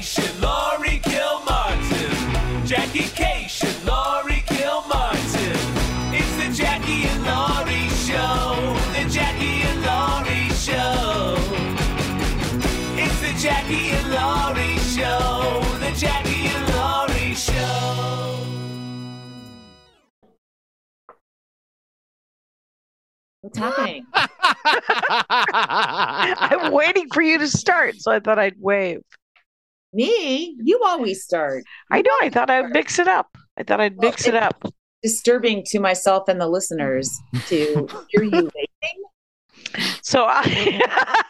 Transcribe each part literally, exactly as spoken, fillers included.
Kashian, Laurie Kilmartin. Jackie Kashian, Laurie Kilmartin. It's the Jackie and Laurie Show. The Jackie and Laurie Show. It's the Jackie and Laurie Show. The Jackie and Laurie Show. What's happening? I'm waiting for you to start, so I thought I'd wave. Me? You always start. You I know. I thought start. I'd mix it up. I thought I'd well, mix it up. Disturbing to myself and the listeners to hear you waving. So I,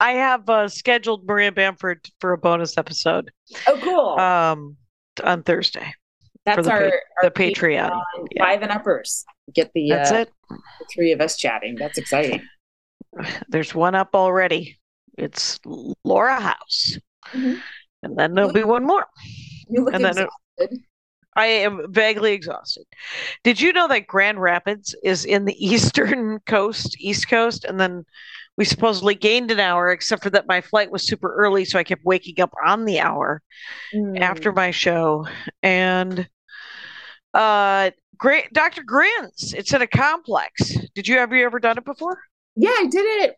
I have uh, scheduled Maria Bamford for a bonus episode. Oh, cool! Um, on Thursday. That's the, our, our the Patreon, Patreon. Yeah. Five and uppers. Get the that's uh, it. The three of us chatting. That's exciting. There's one up already. It's Laura House. Mm-hmm. And then there'll be one more. You look and then exhausted. I am vaguely exhausted. Did you know that Grand Rapids is in the eastern coast, East Coast? And then we supposedly gained an hour, except for that my flight was super early, so I kept waking up on the hour mm. after my show. And uh, great, Doctor Grins, it's at a complex. Did you have you ever done it before? Yeah, I did it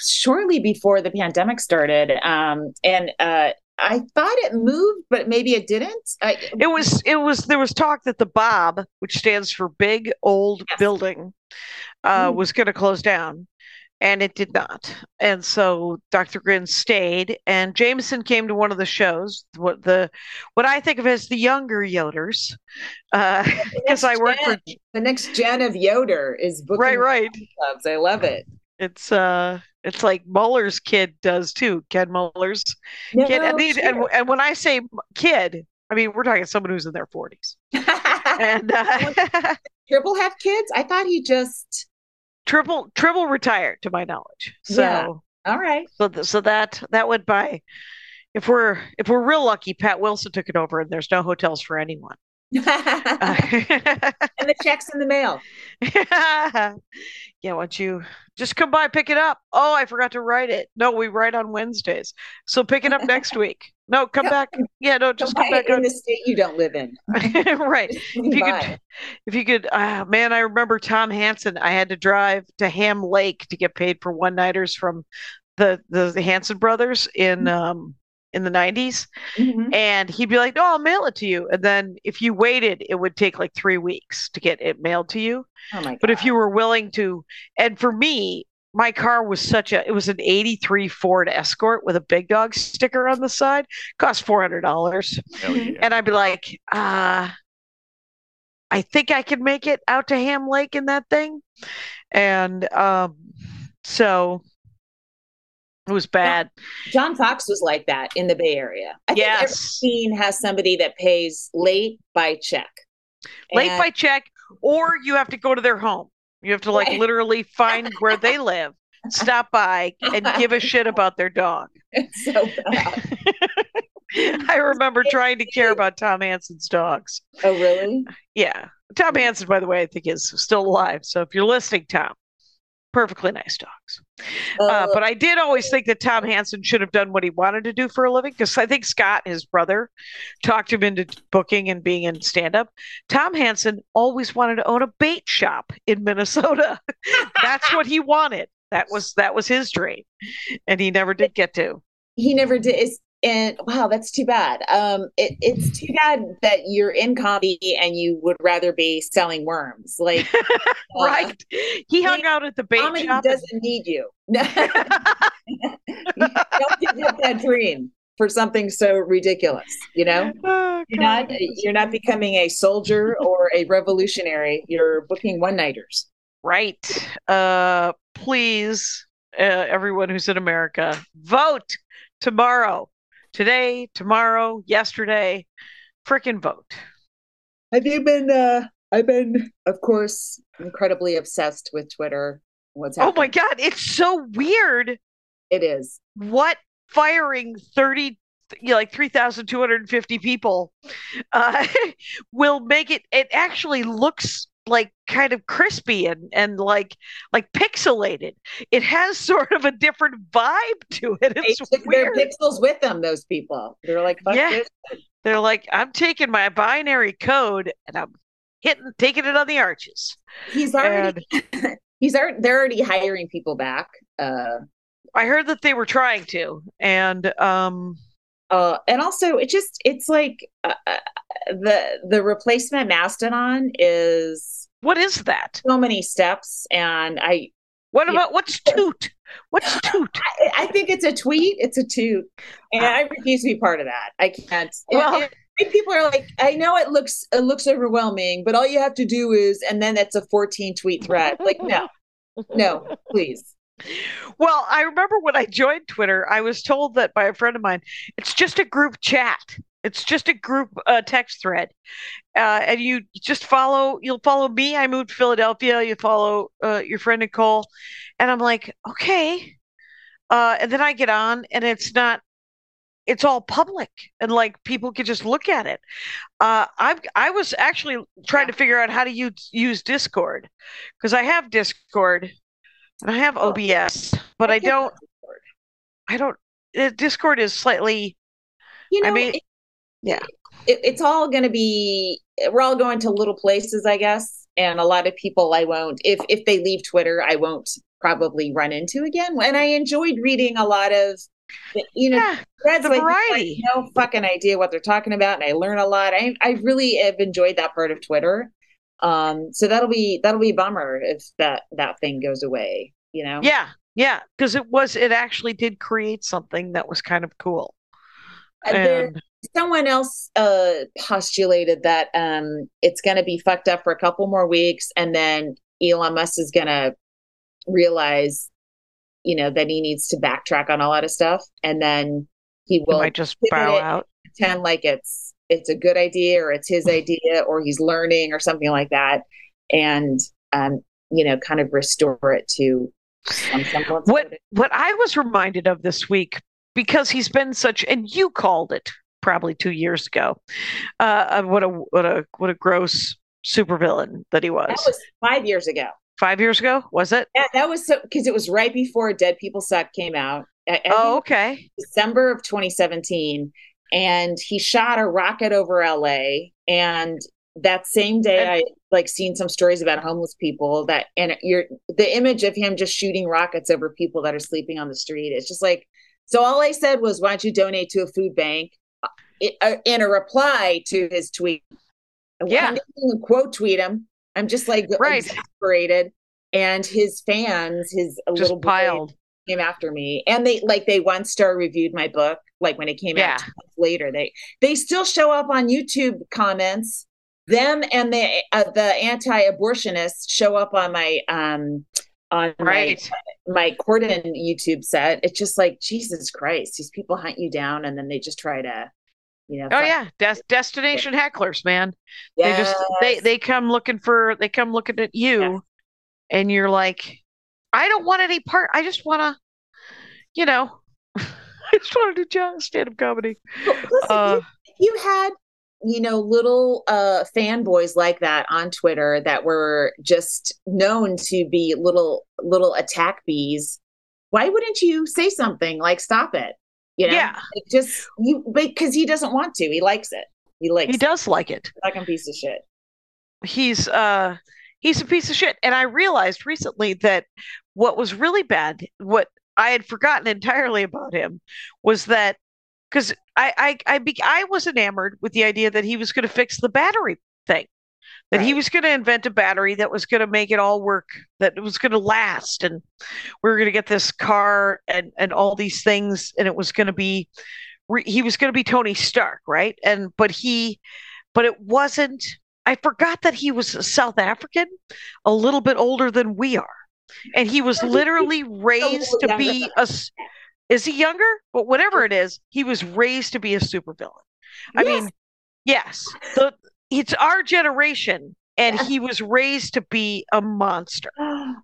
shortly before the pandemic started, um, and uh, I thought it moved, but maybe it didn't. I, it was, it was. There was talk that the Bob, which stands for Big Old yes. Building, uh, mm. was going to close down, and it did not. And so Doctor Grin stayed, and Jameson came to one of the shows. What the, what I think of as the younger Yoders, because uh, I work for the next gen of Yoder is booking right, right. clubs. I love it. It's uh, it's like Muller's kid does too. Ken Muller's no, kid, and, these, sure. and and when I say kid, I mean we're talking someone who's in their forties. And uh, Tribble have kids? I thought he just Tribble Tribble retired, to my knowledge. So yeah. All right, so th- so that that went by. If we're if we're real lucky, Pat Wilson took it over, and there's no hotels for anyone. uh, and the check's in the mail. Yeah, why don't you just come by, pick it up. Oh, I forgot to write it. No, we write on Wednesdays, so pick it up next week. No, come no, back. Yeah, no, just come, come back in on the state you don't live in. Right. If you could, if you could, uh, man, I remember Tom Hansen. I had to drive to Ham Lake to get paid for one nighters from the, the the Hansen brothers in. Um, in the nineties mm-hmm. and he'd be like, no, I'll mail it to you. And then if you waited, it would take like three weeks to get it mailed to you. Oh my God. But if you were willing to, and for me, my car was such a, it was an eighty-three Ford Escort with a big dog sticker on the side, cost four hundred dollars. Yeah. And I'd be like, uh, I think I can make it out to Ham Lake in that thing. And um, so it was bad. John Fox was like that in the Bay Area. I yes. think every scene has somebody that pays late by check. Late and- by check, or you have to go to their home. You have to like right. literally find where they live, stop by, and give a shit about their dog. It's so bad. I remember trying to care about Tom Hansen's dogs. Oh, really? Yeah. Tom Hansen, by the way, I think is still alive. So if you're listening, Tom. Perfectly nice dogs. Uh, uh, but I did always think that Tom Hansen should have done what he wanted to do for a living, because I think Scott, his brother, talked him into booking and being in stand-up. Tom Hansen always wanted to own a bait shop in Minnesota. That's what he wanted. That was that was his dream. And he never did get to. He never did. It's, and wow, that's too bad. Um, it, it's too bad that you're in comedy and you would rather be selling worms. Like, uh, right? He hung he, out at the bait comedy shop. Doesn't and- need you. Don't give up that dream for something so ridiculous. You know, oh, you're not you're not becoming a soldier or a revolutionary. You're booking one nighters. Right. Uh, please, uh, everyone who's in America, vote tomorrow. Today, tomorrow, yesterday, frickin' vote. Have you been, uh, I've been, of course, incredibly obsessed with Twitter. What's happening? Oh my God, it's so weird. It is. What firing thirty, you know, like three thousand two hundred fifty people uh, will make it, it actually looks like kind of crispy and, and like like pixelated. It has sort of a different vibe to it. It's they took weird. Their pixels with them, those people. They're like, fuck yeah. This. They're like, I'm taking my binary code and I'm hitting taking it on the arches. He's already and, he's already they're already hiring people back. Uh I heard that they were trying to. And um Uh, and also, it just, it's like uh, the the replacement mastodon is... What is that? So many steps, and I... What about, know, what's toot? What's toot? I, I think it's a tweet, it's a toot, and uh, I refuse to be part of that. I can't. Well, it, it, people are like, I know it looks it looks overwhelming, but all you have to do is, and then that's a fourteen-tweet thread. Like, no, no, please. Well, I remember when I joined Twitter, I was told that by a friend of mine, it's just a group chat. It's just a group uh, text thread. Uh, and you just follow, you'll follow me. I moved to Philadelphia. You follow uh, your friend Nicole. And I'm like, okay. Uh, and then I get on and it's not, it's all public. And like people can just look at it. Uh, I I was actually trying to figure out how to use, use Discord, because I have Discord. And I have O B S, but I, I don't. I don't. Discord is slightly. You know, I mean, it, yeah. It, it's all going to be. We're all going to little places, I guess. And a lot of people, I won't. If if they leave Twitter, I won't probably run into again. And I enjoyed reading a lot of, you know, yeah, threads. The like, variety. I have no fucking idea what they're talking about, and I learn a lot. I I really have enjoyed that part of Twitter. Um, so that'll be, that'll be a bummer if that, that thing goes away, you know? Yeah. Yeah. Cause it was, it actually did create something that was kind of cool. And there, someone else, uh, postulated that, um, it's going to be fucked up for a couple more weeks. And then Elon Musk is going to realize, you know, that he needs to backtrack on a lot of stuff. And then he will he might just bow out, pretend like it's, it's a good idea or it's his idea or he's learning or something like that. And, um, you know, kind of restore it to some, some what, what I was reminded of this week, because he's been such, and you called it probably two years ago. Uh, what a, what a, what a gross supervillain that he was. That was five years ago. Five years ago. Was it? Yeah, that was so, cause it was right before Dead People Suck came out. I, I oh, okay. December of twenty seventeen. And he shot a rocket over L A. And that same day, I like seen some stories about homeless people that, and you're the image of him just shooting rockets over people that are sleeping on the street. It's just like, so all I said was, why don't you donate to a food bank it, uh, in a reply to his tweet? Yeah. I didn't quote tweet him. I'm just like right. exasperated. And his fans, his just little piled. Boy, came after me, and they like they one star reviewed my book like when it came yeah. out two months later. They they still show up on YouTube comments, them and the uh, the anti-abortionists show up on my um on right my, my Corden YouTube set. It's just like, Jesus Christ, these people hunt you down and then they just try to, you know, oh yeah Des- destination hecklers, man. Yes. They just they they come looking for they come looking at you. Yes. And you're like, I don't want any part. I just want to, you know, I just want to do stand-up comedy. Well, listen, uh, you, you had, you know, little uh, fanboys like that on Twitter that were just known to be little little attack bees. Why wouldn't you say something like, stop it? You know, yeah. Like just you because he doesn't want to. He likes it. He likes He it. does like it. Fucking piece of shit. He's uh He's a piece of shit. And I realized recently that what was really bad, what I had forgotten entirely about him, was that because I I I, be, I was enamored with the idea that he was going to fix the battery thing, that right. he was going to invent a battery that was going to make it all work, that it was going to last. And we were going to get this car and, and all these things. And it was going to be he was going to be Tony Stark. Right. And but he but it wasn't. I forgot that he was South African, a little bit older than we are. And he was literally raised to be a, is he younger? But whatever it is, he was raised to be a supervillain. I yes. mean, yes, the, it's our generation. And he was raised to be a monster.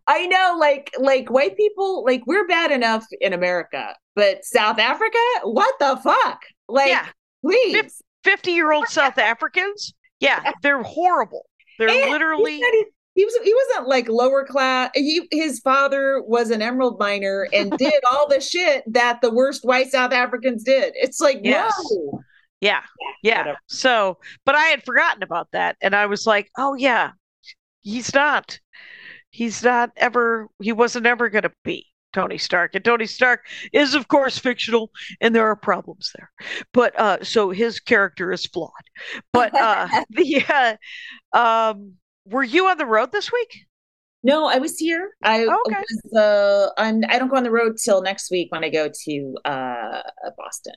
I know, like, like white people, like we're bad enough in America, but South Africa, what the fuck? Like, yeah. Please. fifty year old South Africans. Yeah, they're horrible. They're and literally. He, he, he was. He wasn't like lower class. He, his father was an emerald miner and did all the shit that the worst white South Africans did. It's like, yes. No. Yeah. Yeah. Whatever. So, but I had forgotten about that. And I was like, oh yeah, he's not, he's not ever, he wasn't ever going to be Tony Stark. And Tony Stark is of course fictional and there are problems there, but, uh, so his character is flawed, but, uh, the, uh, um, were you on the road this week? No, I was here. I oh, okay. was, uh, I'm, I don't go on the road till next week when I go to, uh, Boston.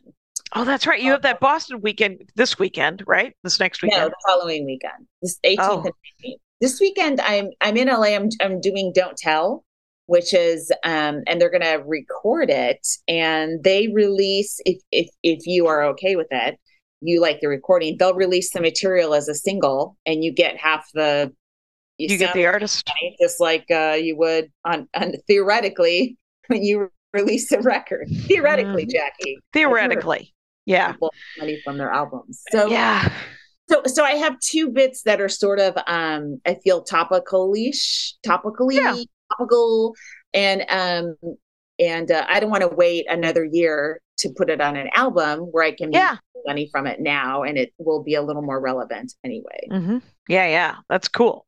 Oh, that's right. You have that Boston weekend this weekend, right? This next weekend. No, the following weekend. This eighteenth oh. and nineteenth. This weekend, I'm I'm in L A. I'm I'm doing Don't Tell, which is um, and they're gonna record it and they release if if if you are okay with it, you like the recording, they'll release the material as a single and you get half the you, you get the artist just like uh, you would on, on theoretically when you release a record. Theoretically, mm. Jackie. Theoretically. Yeah. Money from their albums. So, yeah. So, so I have two bits that are sort of, um, I feel topical-ish, topically, yeah. topical. And, um, and, uh, I don't want to wait another year to put it on an album where I can yeah. make money from it now. And it will be a little more relevant anyway. Mm-hmm. Yeah. Yeah. That's cool.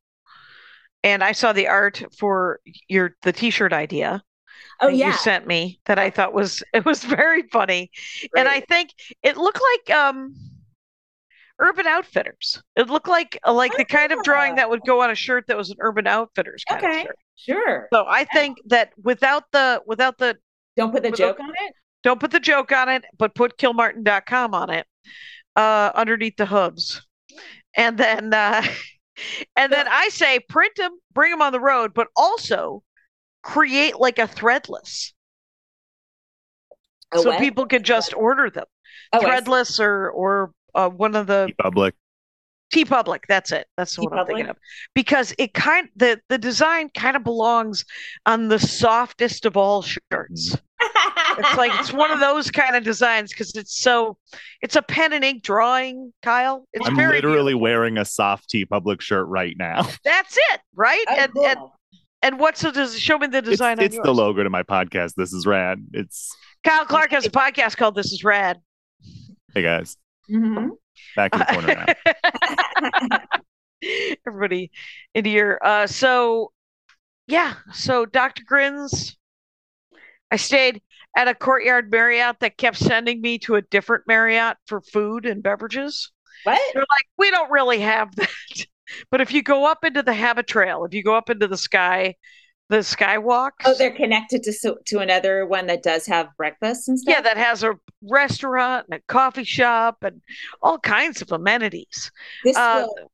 And I saw the art for your, the t-shirt idea. Oh yeah, you sent me that. I thought was it was very funny, right. And I think it looked like um, Urban Outfitters. It looked like like oh, the kind yeah. of drawing that would go on a shirt that was an Urban Outfitters kind okay. of shirt. Sure. So I yeah. think that without the without the don't put the without, joke on it. Don't put the joke on it, but put Kilmartin dot com on it uh, underneath the hubs, and then uh, and then I say print them, bring them on the road, but also. Create like a Threadless oh, so what? People could just order them oh, Threadless or or uh, one of the T-Public T-Public that's it that's the one I'm thinking of because it kind the the design kind of belongs on the softest of all shirts. It's like it's one of those kind of designs because it's so it's a pen and ink drawing, Kyle. It's I'm literally beautiful. Wearing a soft T-Public shirt right now. That's it, right? Oh, and, cool. and And what's the des- show me the design? It's, it's the logo to my podcast. This is rad. It's Kyle Clark has a podcast called This Is Rad. Hey guys, mm-hmm. back in the corner. Now. Everybody in here. Uh, so yeah, so Doctor Grins. I stayed at a Courtyard Marriott that kept sending me to a different Marriott for food and beverages. What? They're like, we don't really have that. But if you go up into the habit trail, if you go up into the sky, the skywalk. Oh, they're connected to to another one that does have breakfast and stuff? Yeah, that has a restaurant and a coffee shop and all kinds of amenities. This uh, will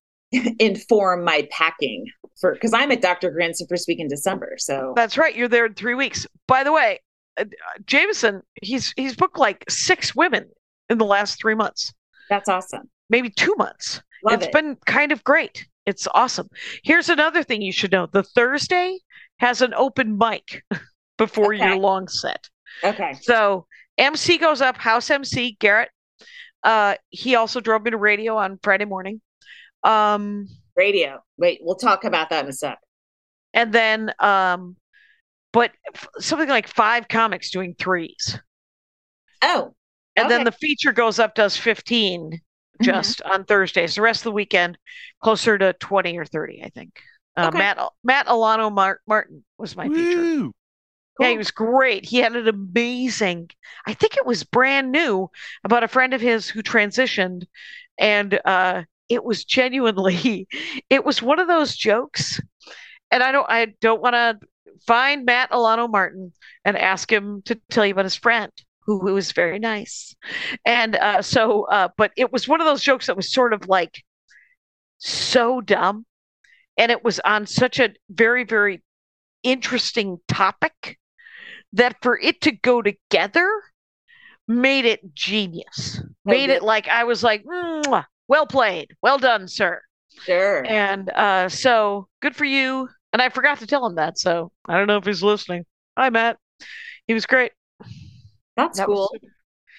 inform my packing for because I'm at Doctor Grins the first week in December. So that's right. You're there in three weeks. By the way, uh, Jameson, he's he's booked like six women in the last three months. That's awesome. Maybe two months. Love it's it. Been kind of great. It's awesome. Here's another thing you should know. The Thursday has an open mic before okay. your long set. Okay. So M C goes up, house M C, Garrett. Uh, he also drove me to radio on Friday morning. Um, radio. Wait, we'll talk about that in a sec. And then, um, but f- something like five comics doing threes. Oh. And okay. then the feature goes up, does fifteen. Just mm-hmm. on Thursdays, the rest of the weekend, closer to twenty or thirty, I think. Uh, okay. Matt Matt Alano Mar- Martin was my Woo! Feature. Cool. Yeah, he was great. He had an amazing. I think it was brand new about a friend of his who transitioned, and uh, it was genuinely. It was one of those jokes, and I don't. I don't want to find Matt Alano Martin and ask him to tell you about his friend. Who was very nice. And uh, so, uh, but it was one of those jokes that was sort of like so dumb. And it was on such a very, very interesting topic that for it to go together made it genius. Made it like, I was like, well played. Well done, sir. Sure. And uh, so good for you. And I forgot to tell him that. So I don't know if he's listening. Hi, Matt. He was great. That's that cool. Was,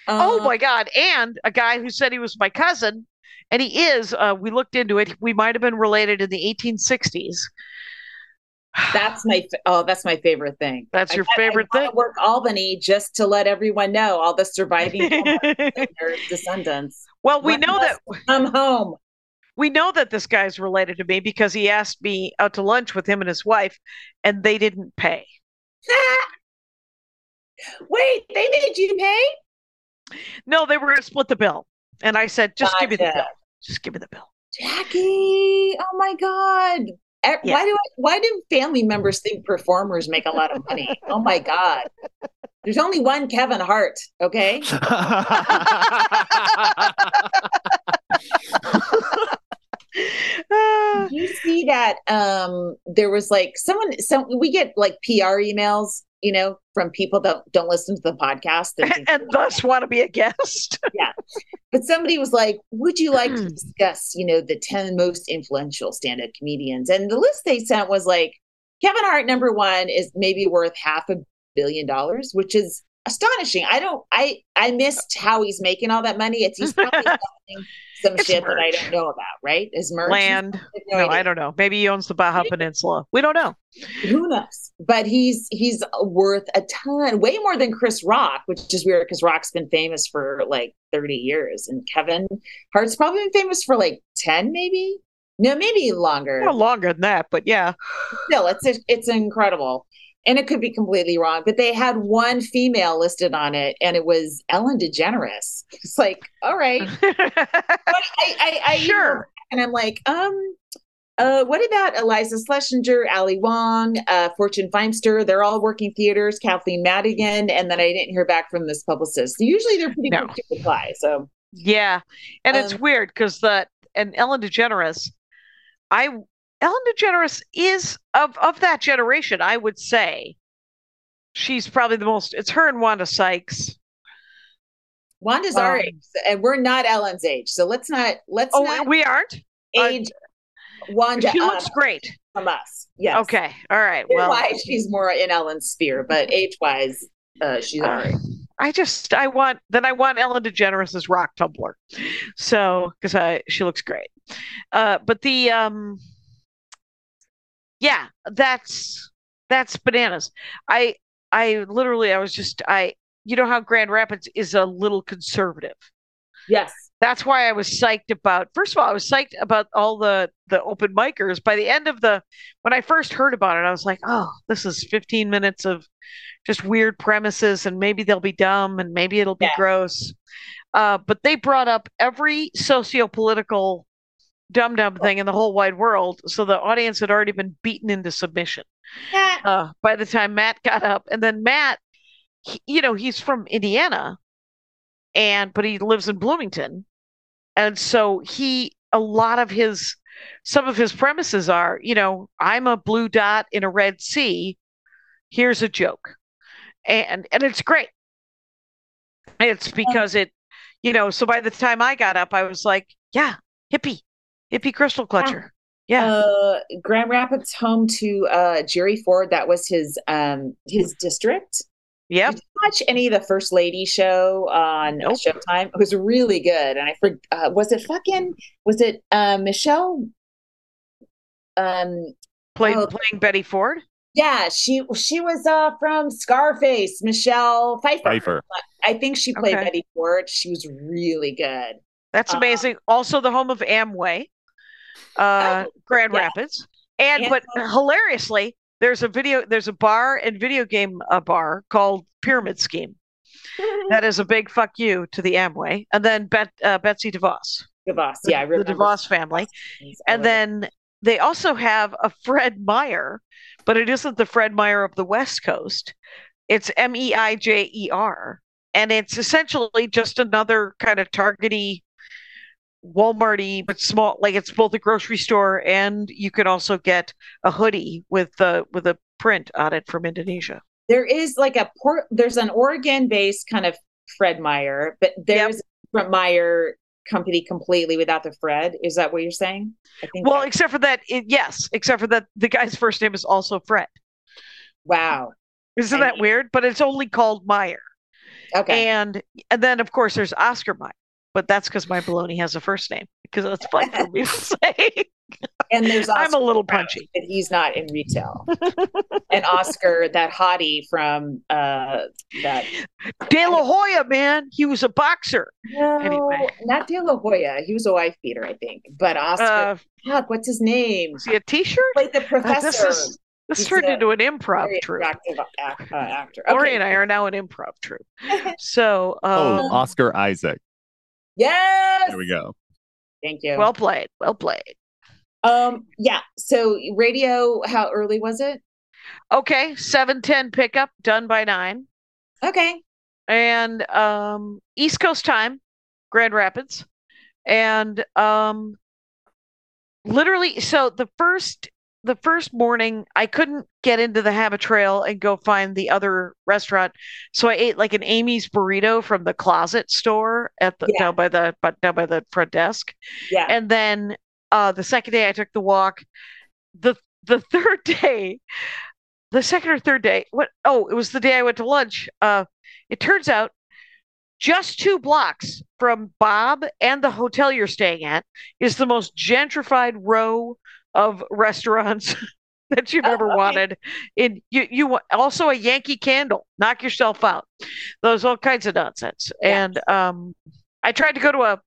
uh, oh my God. And a guy who said he was my cousin And he is. Uh, we looked into it. We might have been related in the eighteen sixties. That's my oh, that's my favorite thing. That's I your got, favorite I thing. Work Albany just to let everyone know all the surviving descendants. Well, we know that come home. We know that this guy's related to me because he asked me out to lunch with him and his wife, and they didn't pay. Wait, they made you pay? No, they were going to split the bill, and I said, "Just gotcha. give me the bill. Just give me the bill." Jackie, oh my God. Why yeah. do I, why do family members think performers make a lot of money? Oh my God. There's only one Kevin Hart, okay? Did you see that um there was like someone some we get like P R emails, you know, from people that don't listen to the podcast and, and thus want to be a guest. Yeah. But somebody was like, would you like to discuss, you know, the ten most influential stand-up comedians? And the list they sent was like, Kevin Hart, number one, is maybe worth half a billion dollars, which is astonishing. I don't, I, I missed how he's making all that money. It's, he's probably selling some it's shit merch. that I don't know about, right? His merch. Land. No, no I don't know. Maybe he owns the Baja Peninsula. We don't know. Who knows? But he's, he's worth a ton, way more than Chris Rock, which is weird because Rock's been famous for like thirty years. And Kevin Hart's probably been famous for like ten, maybe. No, maybe longer. Well, longer than that, but yeah. Still, it's, it's incredible. And it could be completely wrong, but they had one female listed on it, and it was Ellen DeGeneres. It's like, all right, but I, I, I, sure. And I'm like, um, uh, what about Eliza Schlesinger, Ali Wong, uh, Fortune Feimster? They're all working theaters. Kathleen Madigan, and then I didn't hear back from this publicist. So usually they're pretty no. good to reply. So yeah, and um, it's weird because that and Ellen DeGeneres, I. Ellen DeGeneres is of, of that generation. I would say she's probably the most, it's her and Wanda Sykes. Wanda's um, our age, and we're not Ellen's age. So let's not, let's oh, not. we aren't? Age uh, Wanda. She looks up, great. From us. Yes. Okay. All right. Well, why she's more in Ellen's sphere, but age wise, uh, she's uh, our age. I just, I want, then I want Ellen DeGeneres' rock tumbler. So, cause I, she looks great. Uh, but the, um, yeah, that's that's bananas. I I literally I was just I you know how Grand Rapids is a little conservative. Yes. That's why I was psyched about first of all, I was psyched about all the, the open micers. By the end of the when I first heard about it, I was like, oh, this is fifteen minutes of just weird premises and maybe they'll be dumb and maybe it'll be yeah. gross. Uh, but they brought up every socio-political dumb dumb thing in the whole wide world, so the audience had already been beaten into submission uh, by the time Matt got up. And then Matt, he, you know, he's from Indiana, and but he lives in Bloomington, and so he a lot of his some of his premises are, you know, I'm a blue dot in a red sea, here's a joke, and and it's great. It's because it, you know, so by the time I got up, I was like, yeah, hippie. Hippie crystal clutcher. Yeah. Uh, Grand Rapids home to uh, Jerry Ford. That was his um, his district. Yeah. Did you watch any of the First Lady show on nope. Showtime? It was really good. And I forgot, uh, was it fucking, was it uh, Michelle? Um, Play, oh, playing Betty Ford? Yeah. She she was uh, from Scarface, Michelle Pfeiffer. Pfeiffer. I think she played okay. Betty Ford. She was really good. That's amazing. Uh, also the home of Amway. Uh, oh, Grand yeah. Rapids, and, and but hilariously, there's a video, there's a bar and video game uh, bar called Pyramid Scheme. That is a big fuck you to the Amway, and then Bet, uh, Betsy DeVos, DeVos, the, yeah, I the DeVos family, and then they also have a Fred Meyer, but it isn't the Fred Meyer of the West Coast. It's M E I J E R, and it's essentially just another kind of targety. Walmart-y, but small. Like it's both a grocery store, and you can also get a hoodie with the with a print on it from Indonesia. There is like a port. There's an Oregon-based kind of Fred Meyer, but there's yep. a different Meyer company completely without the Fred. Is that what you're saying? I think well, except for that, it, yes. Except for that, the guy's first name is also Fred. Wow, isn't I that mean- weird? But it's only called Meyer. Okay, and and then of course there's Oscar Mayer. but that's because my baloney has a first name, because that's fun for me to say. And there's Oscar, I'm a little punchy, and he's not in retail. And Oscar, that hottie from uh, that De La Hoya, man, he was a boxer. No, anyway. Not De La Hoya. He was a wife beater, I think. But Oscar, uh, fuck, what's his name? Is he a T-shirt? Like the professor. Uh, this is, this he's turned into an improv troupe. Act, uh, actor. Okay. Laurie and I are now an improv troupe. So, um, oh, Oscar Isaac. Yes. There we go. Thank you. Well played. Well played. Um, yeah. So radio, how early was it? Okay. seven ten pickup, done by nine. Okay. And, um, East Coast time, Grand Rapids. And, um, literally, so the first, the first morning I couldn't get into the habit trail and go find the other restaurant. So I ate like an Amy's burrito from the closet store at the, yeah. down by the, but down by the front desk. Yeah. And then, Uh, the second day I took the walk. The the third day, the second or third day, what? Oh, it was the day I went to lunch. Uh, it turns out just two blocks from Bob and the hotel you're staying at is the most gentrified row of restaurants that you've oh, ever okay. wanted. And you you want also a Yankee Candle. Knock yourself out. Those all kinds of nonsense. Yeah. And um, I tried to go to a.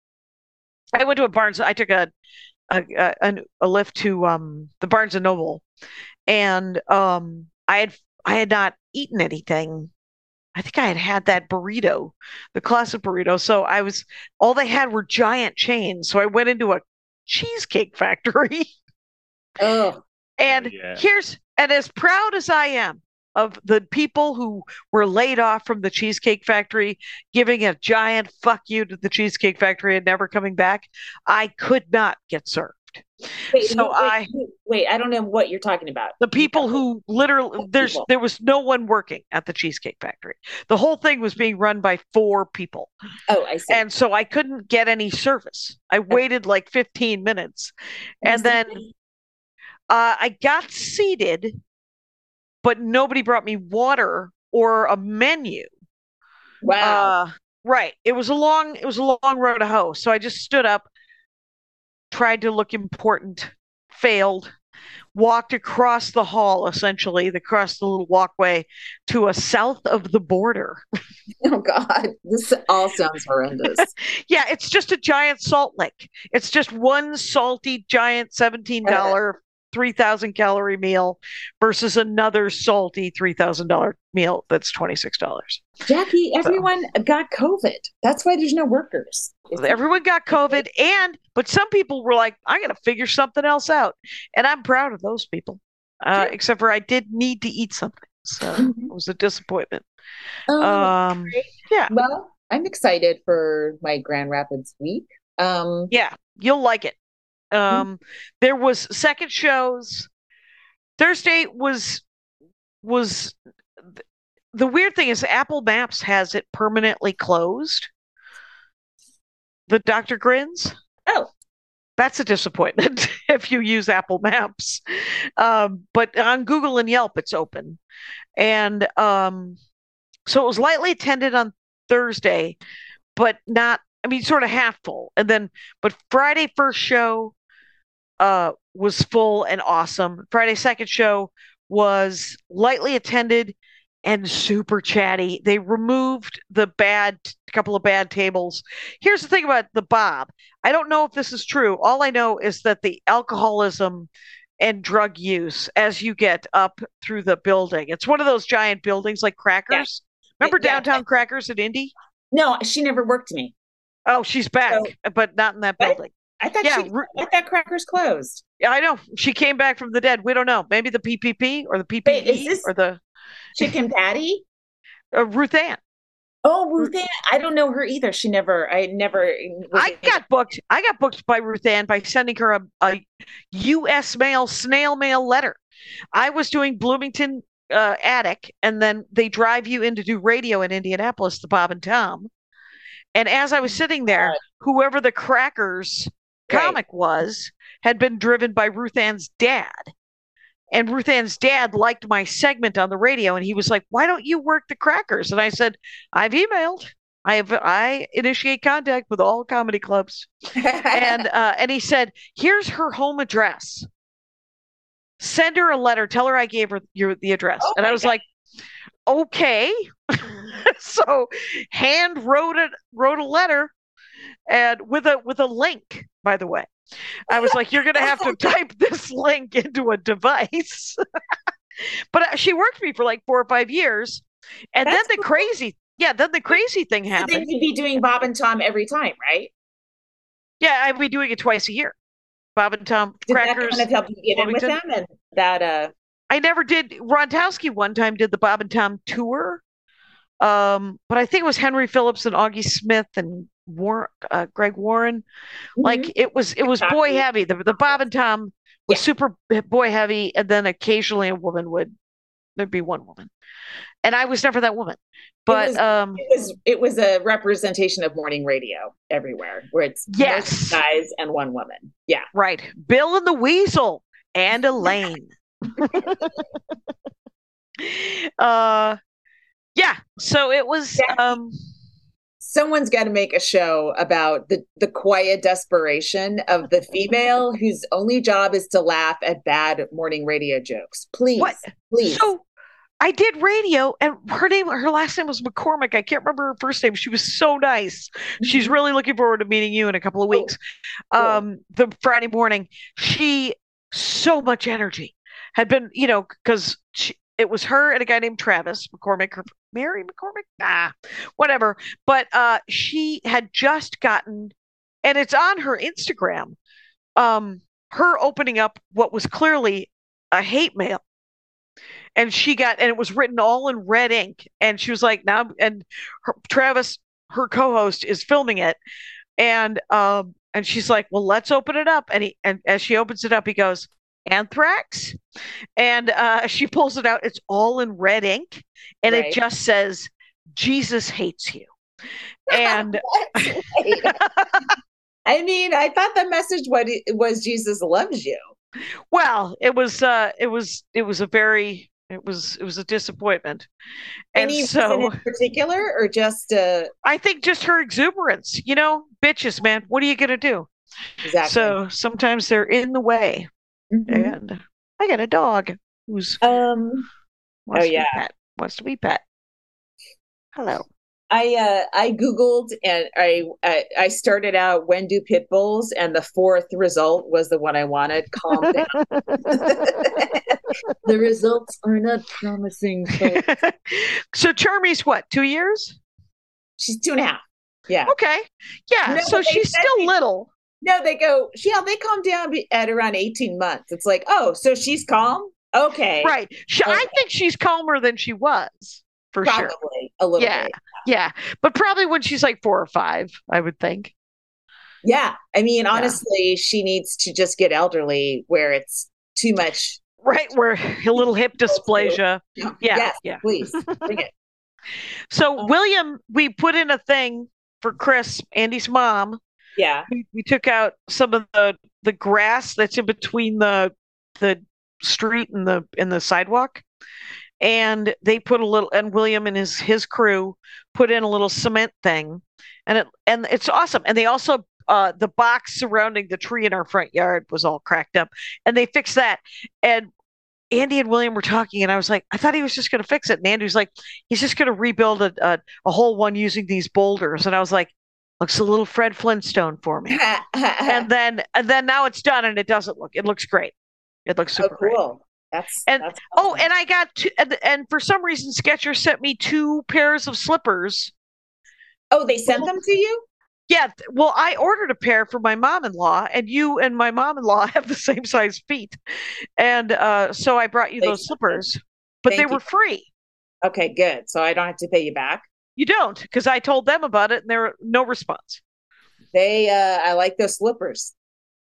I went to a Barnes. I took a. A, a, a lift to um, the Barnes and Noble, and um, I had I had not eaten anything. I think I had had that burrito, the classic burrito. So I was all they had were giant chains. So I went into a cheesecake factory. Oh, and yeah. here's and as proud as I am of the people who were laid off from the Cheesecake Factory, giving a giant fuck you to the Cheesecake Factory and never coming back, I could not get served. Wait, so wait, I wait, I don't know what you're talking about. The people who literally there's people. There was no one working at the Cheesecake Factory. The whole thing was being run by four people. Oh, I see. And so I couldn't get any service. I waited like fifteen minutes. And then uh, I got seated, but nobody brought me water or a menu. Wow. Uh, right. It was a long, it was a long road to hoe. So I just stood up, tried to look important, failed, walked across the hall, essentially, across the little walkway to a south of the border. Oh God, this all sounds horrendous. Yeah. It's just a giant salt lake. It's just one salty, giant seventeen dollars three thousand calorie meal versus another salty three thousand dollars meal that's twenty-six dollars. Jackie, everyone so. got COVID. That's why there's no workers. Everyone got COVID. And, but some people were like, I'm going to figure something else out. And I'm proud of those people, uh, sure. except for I did need to eat something. So mm-hmm. it was a disappointment. Um, um, yeah. Well, I'm excited for my Grand Rapids week. Um, yeah, you'll like it. Um, there was second shows. Thursday was, was th- the weird thing is Apple Maps has it permanently closed. The Doctor Grins. Oh, that's a disappointment if you use Apple Maps. Um, but on Google and Yelp, it's open. And, um, so it was lightly attended on Thursday, but not, I mean, sort of half full. And then, but Friday first show, Uh, was full and awesome. Friday second show was lightly attended and super chatty. They removed the bad couple of bad tables. Here's the thing about the Bob. I don't know if this is true. All I know is that the alcoholism and drug use as you get up through the building. It's one of those giant buildings like Crackers. Yeah. Remember yeah. downtown Crackers at Indy? No, she never worked me. Oh, she's back, so, but not in that building. What? I thought yeah, she, I thought Crackers closed. Yeah, I know. She came back from the dead. We don't know. Maybe the P P P or the P P E. Wait, is this or the Chicken Patty? Uh, Ruth Ann. Oh, Ruth Ann. I don't know her either. She never. I never. I got booked. I got booked by Ruth Ann by sending her a, a U S mail snail mail letter. I was doing Bloomington uh, Attic, and then they drive you in to do radio in Indianapolis, the Bob and Tom. And as I was sitting there, whoever the Crackers comic right. was had been driven by Ruth Ann's dad, and Ruth Ann's dad liked my segment on the radio, and he was like, why don't you work the Crackers? And I said, I've emailed I have, I initiate contact with all comedy clubs. and uh, and he said, here's her home address. Send her a letter. Tell her I gave her your, the address. Oh, and I was God. like, okay. So hand wrote it, wrote a letter, and with a with a link, by the way. I was like, you're going to have to type this link into a device. But she worked for me for like four or five years. And That's then the crazy, cool. yeah, then the crazy thing happened. Then you'd be doing Bob and Tom every time, right? Yeah, I'd be doing it twice a year. Bob and Tom did crackers. That kind of help you get in with them and that, uh... I never did. Rontowski one time did the Bob and Tom tour. Um, but I think it was Henry Phillips and Augie Smith and War, uh, Greg Warren. Mm-hmm. Like it was, it was exactly. boy heavy. The, the Bob and Tom was yeah. super boy heavy. And then occasionally a woman would, there'd be one woman. And I was never that woman, but it was, um, it was, it was a representation of morning radio everywhere where it's yes. guys and one woman. Yeah. Right. Bill and the Weasel and Elaine. uh, yeah. So it was, yeah. um, someone's got to make a show about the, the quiet desperation of the female whose only job is to laugh at bad morning radio jokes. Please, what? please. So I did radio, and her name, her last name was McCormick. I can't remember her first name. She was so nice. She's really looking forward to meeting you in a couple of weeks. Cool. Cool. Um, the Friday morning, she so much energy had been, you know, because she. It was her and a guy named Travis McCormick, or Mary McCormick, nah, whatever. But uh, she had just gotten, and it's on her Instagram, um, her opening up what was clearly a hate mail. And she got, and it was written all in red ink. And she was like, now, nah, and her, Travis, her co-host, is filming it. And um, and she's like, well, let's open it up. And he, and as she opens it up, he goes, anthrax, and uh she pulls it out. It's all in red ink, and right. it just says, Jesus hates you. And I mean, I thought the message was Jesus loves you. Well, it was uh it was it was a very it was it was a disappointment. And Any so in particular or just uh I think just her exuberance, you know, bitches, man, what are you gonna do? Exactly. So sometimes they're in the way. Mm-hmm. And I got a dog who's um wants oh to yeah be pet, wants to be pet. Hello. I uh I googled and I, I I started out, when do pit bulls, and the fourth result was the one I wanted. Calm down. The results are not promising. But... So Charmy's what? Two years? She's two and a half. Yeah. Okay. Yeah. No, so she's still they- little. No, they go, yeah, they calm down at around eighteen months. It's like, oh, so she's calm? Okay. Right. She, okay. I think she's calmer than she was, for probably sure. Probably a little yeah. bit. Yeah. Yeah. But probably when she's like four or five, I would think. Yeah. I mean, honestly, yeah. she needs to just get elderly where it's too much. Right. Where a little hip dysplasia. Yeah. Yes, yeah. Please. Bring it. So, um, William, we put in a thing for Chris, Andy's mom. Yeah, we, we took out some of the, the grass that's in between the the street and the and the sidewalk, and they put a little. And William and his his crew put in a little cement thing, and it and it's awesome. And they also uh, the box surrounding the tree in our front yard was all cracked up, and they fixed that. And Andy and William were talking, and I was like, I thought he was just going to fix it. And Andy was like, he's just going to rebuild a, a a whole one using these boulders. And I was like, looks a little Fred Flintstone for me. and then and then now it's done, and it doesn't look, it looks great. It looks super oh, cool. great. That's and that's awesome. Oh, and I got two, and, and for some reason Skechers sent me two pairs of slippers. Oh, they sent well, them to you? Yeah. Well, I ordered a pair for my mom-in-law, and you and my mom-in-law have the same size feet. And uh, so I brought you Thank those you. slippers, but Thank they you. were free. Okay, good. So I don't have to pay you back. You don't, because I told them about it, and there were no response. They, uh, I like those slippers.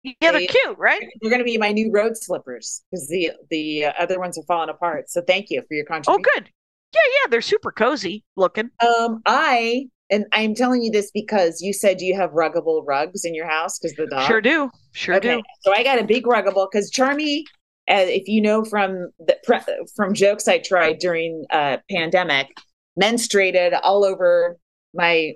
Yeah, they, they're cute, right? They're going to be my new road slippers, because the the other ones are falling apart. So thank you for your contribution. Oh, good. Yeah, yeah, they're super cozy looking. Um, I, and I'm telling you this because you said you have ruggable rugs in your house, because the dog. Sure do, sure okay. do. So I got a big ruggable, because Charmy, uh, if you know from the pre- from jokes I tried during uh pandemic, menstruated all over my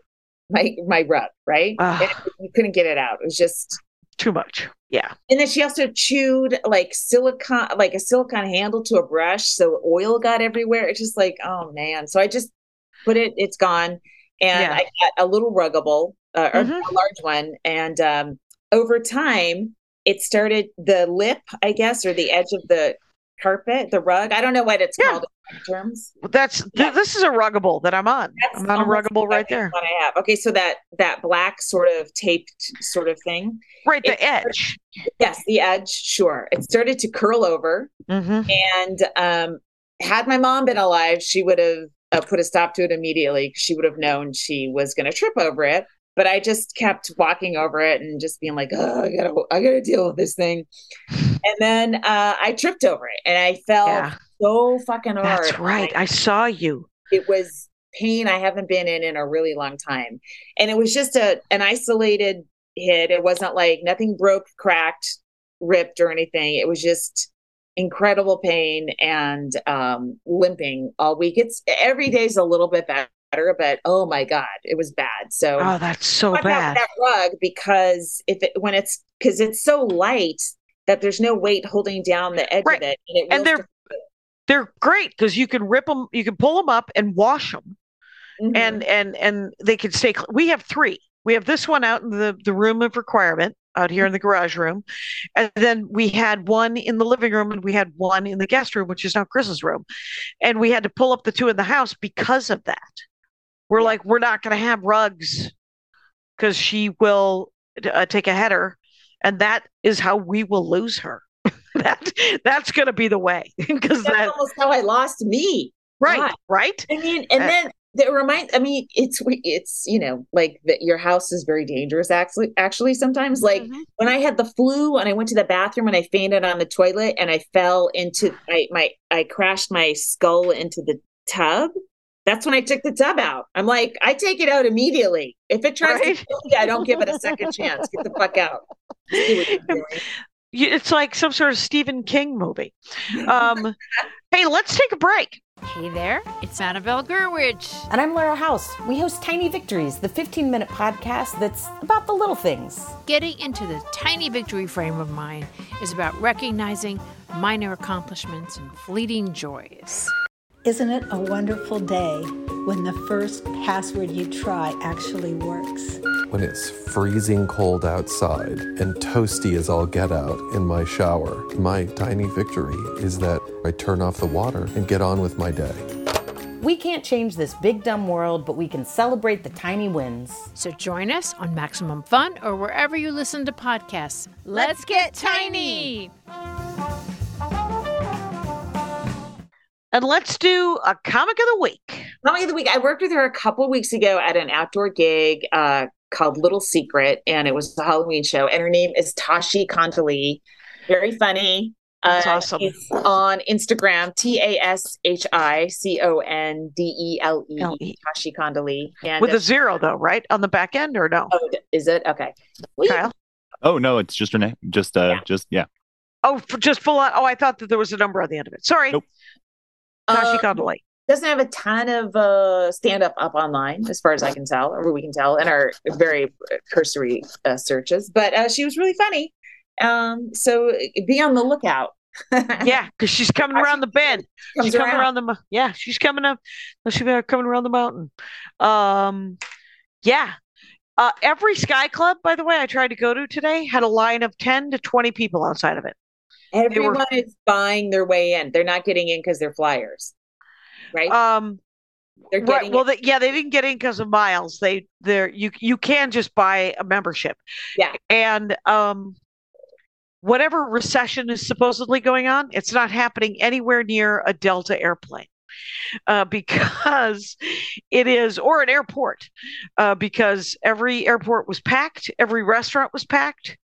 my my rug, right? Uh, you couldn't get it out. It was just too much. Yeah. And then she also chewed like silicone, like a silicone handle to a brush. So oil got everywhere. It's just like, oh man. So I just put it, it's gone. And yeah. I got a little ruggable, uh, or mm-hmm. a large one. And um, over time, it started the lip, I guess, or the edge of the carpet, the rug. I don't know what it's yeah. called in terms. Well, that's th- yeah. this is a ruggable that I'm on. That's I'm on a ruggable right there. What I have. Okay, so that that black sort of taped sort of thing. Right, the started, edge. Yes, the edge. Sure, it started to curl over, mm-hmm. and um, had my mom been alive, she would have uh, put a stop to it immediately. She would have known she was going to trip over it. But I just kept walking over it and just being like, oh, I gotta, I gotta deal with this thing. And then uh, I tripped over it and I fell yeah. so fucking hard. That's right. I, I saw you. It was pain I haven't been in in a really long time. And it was just a an isolated hit. It wasn't like nothing broke, cracked, ripped or anything. It was just incredible pain and um, limping all week. It's every day's a little bit better. But oh my God, it was bad. So oh, that's so bad. That rug, because if it when it's because it's so light that there's no weight holding down the edge right. of it, and, it and they're it. they're great because you can rip them, you can pull them up and wash them, mm-hmm. and and and they can stay. Cl- we have three. We have this one out in the the room of requirement out here in the garage room, and then we had one in the living room and we had one in the guest room, which is now Chris's room, and we had to pull up the two in the house because of that. We're like, we're not going to have rugs because she will uh, take a header, and that is how we will lose her. that That's going to be the way. Because That's that, almost how I lost me. Right, God. right? I mean, and uh, then that reminds, I mean, it's, it's you know, like the, your house is very dangerous actually, actually sometimes. Like mm-hmm. when I had the flu and I went to the bathroom and I fainted on the toilet and I fell into, I, my, I crashed my skull into the tub. That's when I took the tub out. I'm like, I take it out immediately. If it tries right? to kill me, I don't give it a second chance. Get the fuck out. It's like some sort of Stephen King movie. Um, hey, let's take a break. Hey there, it's Annabelle Gurwitch. And I'm Laura House. We host Tiny Victories, the fifteen-minute podcast that's about the little things. Getting into the tiny victory frame of mind is about recognizing minor accomplishments and fleeting joys. Isn't it a wonderful day when the first password you try actually works? When it's freezing cold outside and toasty as all get out in my shower, my tiny victory is that I turn off the water and get on with my day. We can't change this big dumb world, but we can celebrate the tiny wins. So join us on Maximum Fun or wherever you listen to podcasts. Let's get tiny! And let's do a comic of the week. Comic of the week. I worked with her a couple of weeks ago at an outdoor gig uh, called Little Secret, and it was a Halloween show. And her name is Tashi Condalee. Very funny. That's uh, awesome. It's on Instagram, T A S H I C O N D E L E, L-E. Tashi Condalee. And with a zero, though, right? On the back end or no? Oh, is it? Okay. Kyle? Oh, no, it's just her name. Just, uh, yeah. just yeah. Oh, for just full on. Oh, I thought that there was a number on the end of it. Sorry. Nope. Tashi Condalee um, doesn't have a ton of uh, stand-up up online, as far as I can tell, or we can tell in our very cursory uh, searches. But uh, she was really funny, um, so be on the lookout. yeah, because she's coming around the bend. She's coming around. around the yeah. She's coming up. She's coming around the mountain. Um, yeah. Uh, every Sky Club, by the way, I tried to go to today had a line of ten to twenty people outside of it. Everyone were, is buying their way in. They're not getting in because they're flyers, right? Um, they're getting right, well, they, yeah, they didn't get in because of miles. They, they're you. You can just buy a membership. Yeah, and um, whatever recession is supposedly going on, it's not happening anywhere near a Delta airplane, uh, because it is, or an airport, uh, because every airport was packed, every restaurant was packed.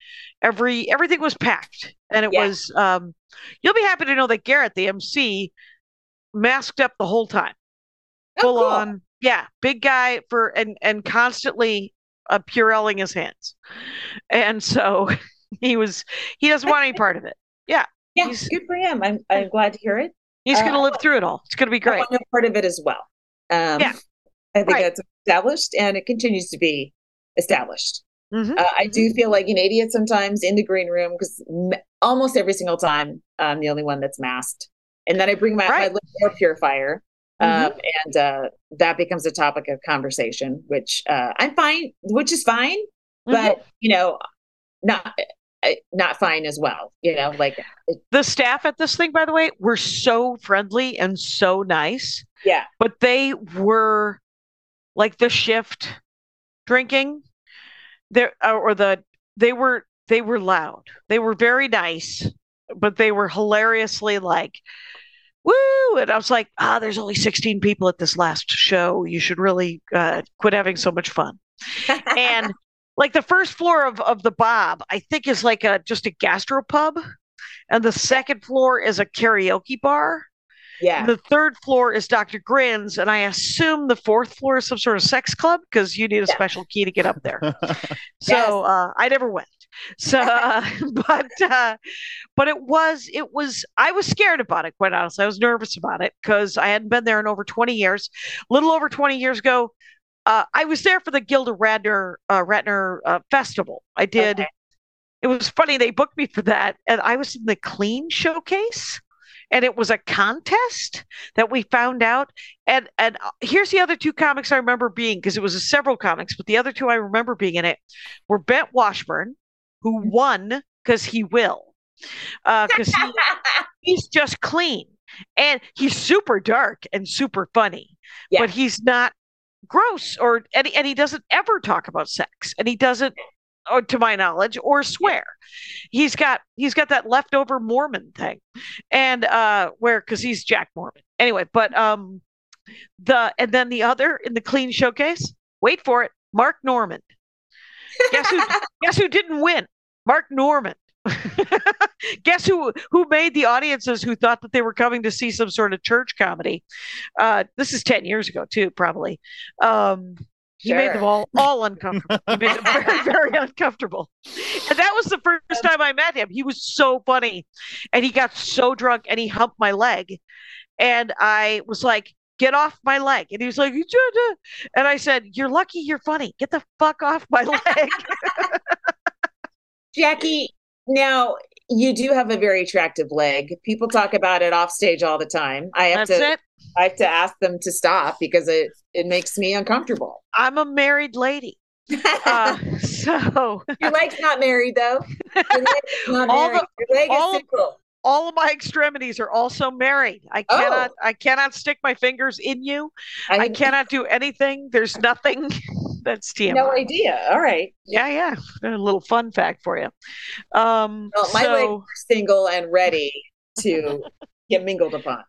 Every everything was packed, and it yeah. was. Um, you'll be happy to know that Garrett, the M C, masked up the whole time, oh, full cool. on, yeah, big guy for and and constantly uh, Purelling his hands, and so he was. He doesn't want any part of it. Yeah, yeah, good for him. I'm I'm glad to hear it. He's uh, going to live through it all. It's going to be great. I want no part of it as well. Um, yeah, I think right. that's established, and it continues to be established. Mm-hmm. Uh, I do feel like an idiot sometimes in the green room, because m- almost every single time I'm the only one that's masked. And then I bring my, right. my air purifier, mm-hmm. um, and uh, that becomes a topic of conversation, which uh, I'm fine, which is fine, mm-hmm. but, you know, not not fine as well. You know, like it, the staff at this thing, by the way, were so friendly and so nice. Yeah, but they were like the shift drinking. There or the they were they were loud. They were very nice, but they were hilariously like, "Woo!" And I was like, "Ah, oh, there's only sixteen people at this last show. You should really uh, quit having so much fun." And like the first floor of of the Bob, I think, is like a just a gastropub, and the second floor is a karaoke bar. Yeah. And the third floor is Doctor Grins, and I assume the fourth floor is some sort of sex club, because you need a yeah. special key to get up there. So yes. uh, I never went. So, uh, but uh, but it was it was I was scared about it. Quite honestly, I was nervous about it because I hadn't been there in over twenty years. A little over twenty years ago, uh, I was there for the Gilda Radner uh, Ratner uh, Festival. I did. Okay. It was funny, they booked me for that, and I was in the clean showcase. And it was a contest that we found out. And and here's the other two comics I remember being, because it was a several comics, but the other two I remember being in it were Bent Washburn, who won because he will. Because uh, he, he's just clean. And he's super dark and super funny. Yeah. But he's not gross. or and, and he doesn't ever talk about sex. And he doesn't... Or to my knowledge, or swear. He's got he's got that leftover Mormon thing, and uh, where because he's Jack Mormon anyway. But um, the and then the other in the clean showcase. Wait for it, Mark Normand. Guess who? Guess who didn't win? Mark Normand. Guess who? Who made the audiences who thought that they were coming to see some sort of church comedy? Uh, this is ten years ago too, probably. Um, He sure. made them all, all uncomfortable. He made them very, very uncomfortable. And that was the first time I met him. He was so funny. And he got so drunk and he humped my leg. And I was like, get off my leg. And he was like, and I said, you're lucky you're funny. Get the fuck off my leg. Jackie, now you do have a very attractive leg. People talk about it off stage all the time. I have That's to. It. I have to ask them to stop because it, it makes me uncomfortable. I'm a married lady. Uh, so your leg's not married though. Your leg's not all married. The, your leg all, is single. All of my extremities are also married. I cannot oh. I cannot stick my fingers in you. I, I cannot do anything. There's nothing. That's T M I. No idea. All right. Yeah, yeah. A little fun fact for you. Um well, my so... legs are single and ready to get mingled upon.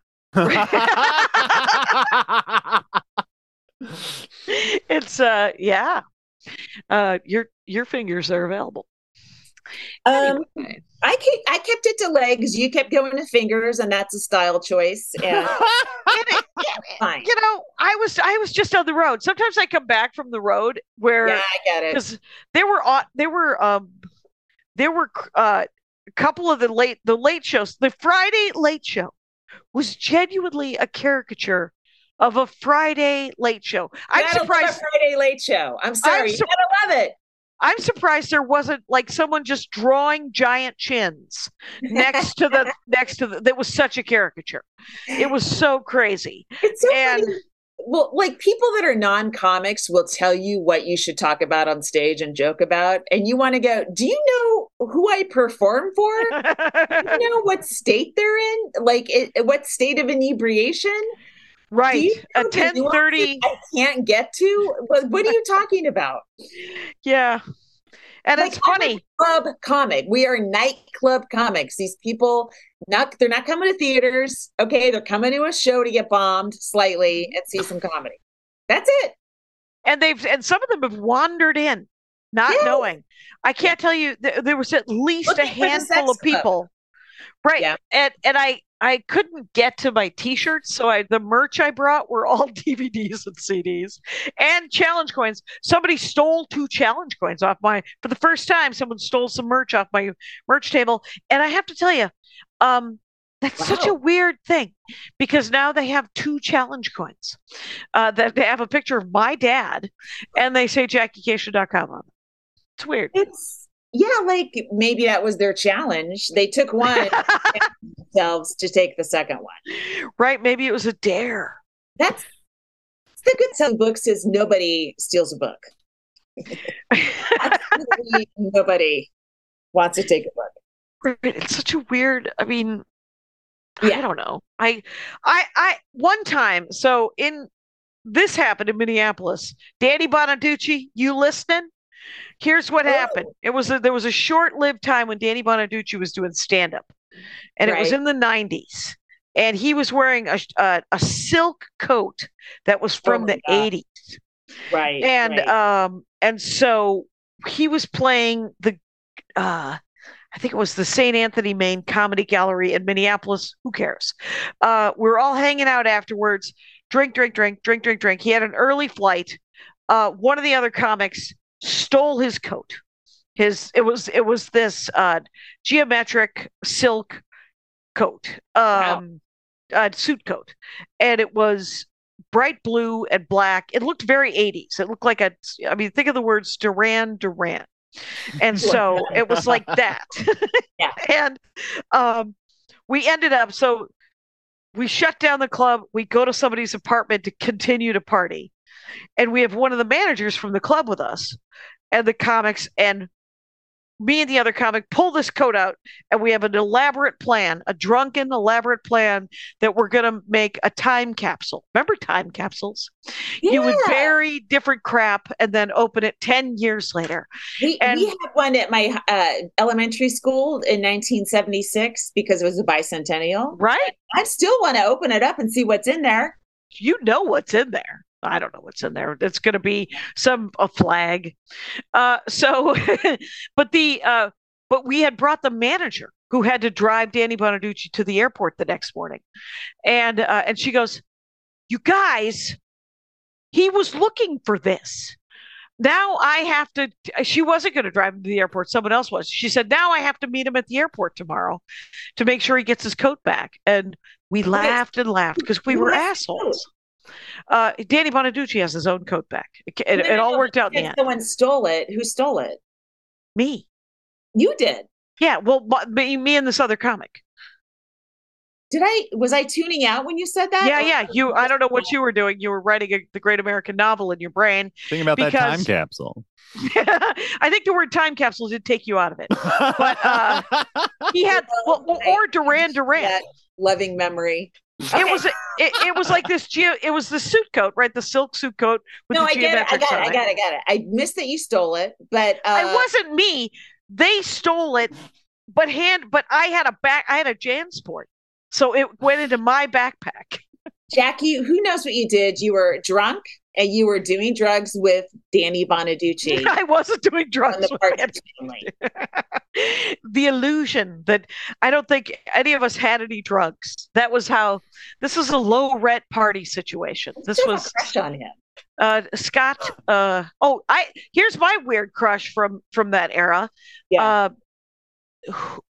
It's uh yeah uh your your fingers are available um anyway. I kept I kept it to legs, you kept going to fingers, and that's a style choice, and it, it, you know I was I was just on the road. Sometimes I come back from the road where yeah I get it, because there were there were um there were uh a couple of the late the late shows. The Friday late show was genuinely a caricature of a Friday late show. I'm That'll surprised Friday late show. I'm sorry, I'm sur- you gotta love it. I'm surprised there wasn't like someone just drawing giant chins next to the next to the. That was such a caricature. It was so crazy. It's so and funny. Well, like people that are non-comics will tell you what you should talk about on stage and joke about, and you want to go, do you know who I perform for? Do you know what state they're in? Like it, what state of inebriation? Right. You know a ten thirty I can't get to? What, what are you talking about? Yeah. And like, it's funny. I'm a club comic. We are nightclub comics. These people, not they're not coming to theaters. Okay, they're coming to a show to get bombed slightly and see some comedy. That's it. And they've and some of them have wandered in, not yeah. knowing. I can't tell you. Th- there was at least Looking a handful of people, club. Right? Yeah. And and I I couldn't get to my T-shirts, so I the merch I brought were all D V Ds and C Ds and challenge coins. Somebody stole two challenge coins off my. For the first time, someone stole some merch off my merch table, and I have to tell you, um, That's wow. such a weird thing, because now they have two challenge coins uh, that they have a picture of my dad and they say Jackie Kashian dot com on it. It's weird. It's yeah. Like maybe that was their challenge. They took one themselves to take the second one. Right. Maybe it was a dare. That's, that's the good selling books is nobody steals a book. Absolutely nobody wants to take a book. It's such a weird, I mean, yeah. I don't know. I, I, I, one time, so in this happened in Minneapolis, Danny Bonaduce, you listening? Here's what oh. happened. It was a, there was a short-lived time when Danny Bonaduce was doing stand-up, and right. it was in the nineties, and he was wearing a a, a silk coat that was from oh the God. eighties, right? And right. um, and so he was playing the, uh, I think it was the Saint Anthony, Maine Comedy Gallery in Minneapolis. Who cares? Uh, we're all hanging out afterwards. Drink, drink, drink, drink, drink, drink. He had an early flight. Uh, one of the other comics stole his coat. His it was it was this uh, geometric silk coat, um, wow. uh, suit coat, and it was bright blue and black. It looked very eighties. It looked like a. I mean, think of the words Duran Duran, and so it was like that. yeah. And um, we ended up so we shut down the club. We go to somebody's apartment to continue to party. And we have one of the managers from the club with us and the comics, and me and the other comic pull this coat out, and we have an elaborate plan, a drunken elaborate plan that we're going to make a time capsule. Remember time capsules? Yeah. You would bury different crap and then open it ten years later. We, and we had one at my uh, elementary school in nineteen seventy-six because it was a bicentennial. Right. I still want to open it up and see what's in there. You know what's in there. I don't know what's in there. It's going to be some a flag. Uh, so, but the uh, but we had brought the manager who had to drive Danny Bonaduce to the airport the next morning, and uh, and she goes, "You guys, he was looking for this. Now I have to." She wasn't going to drive him to the airport. Someone else was. She said, "Now I have to meet him at the airport tomorrow to make sure he gets his coat back." And we laughed and laughed because we were assholes. Uh, Danny Bonaduce has his own coat back. It, it, it all worked out in the end. Someone stole it. Who stole it? Me. You did? Yeah. Well, but me and this other comic. Did I? Was I tuning out when you said that? Yeah, yeah. You. I don't know what you were doing. You were writing a, the Great American Novel in your brain. Think about because, that time capsule. I think the word time capsule did take you out of it. But uh, he had, well, or Duran Duran. That loving memory. Okay. It was it, it was like this geo. It was the suit coat, right? The silk suit coat. With no, the I get it. I got it. I got it. I got it. I missed that you stole it, but uh, it wasn't me. They stole it, but hand. But I had a back. I had a JanSport, so it went into my backpack. Jackie, who knows what you did? You were drunk and you were doing drugs with Danny Bonaduce. I wasn't doing drugs. The, with the illusion that I don't think any of us had any drugs. That was how this was a low rent party situation. I this was crush on him. Uh, Scott. Uh, oh, I here's my weird crush from from that era. Yeah. Uh,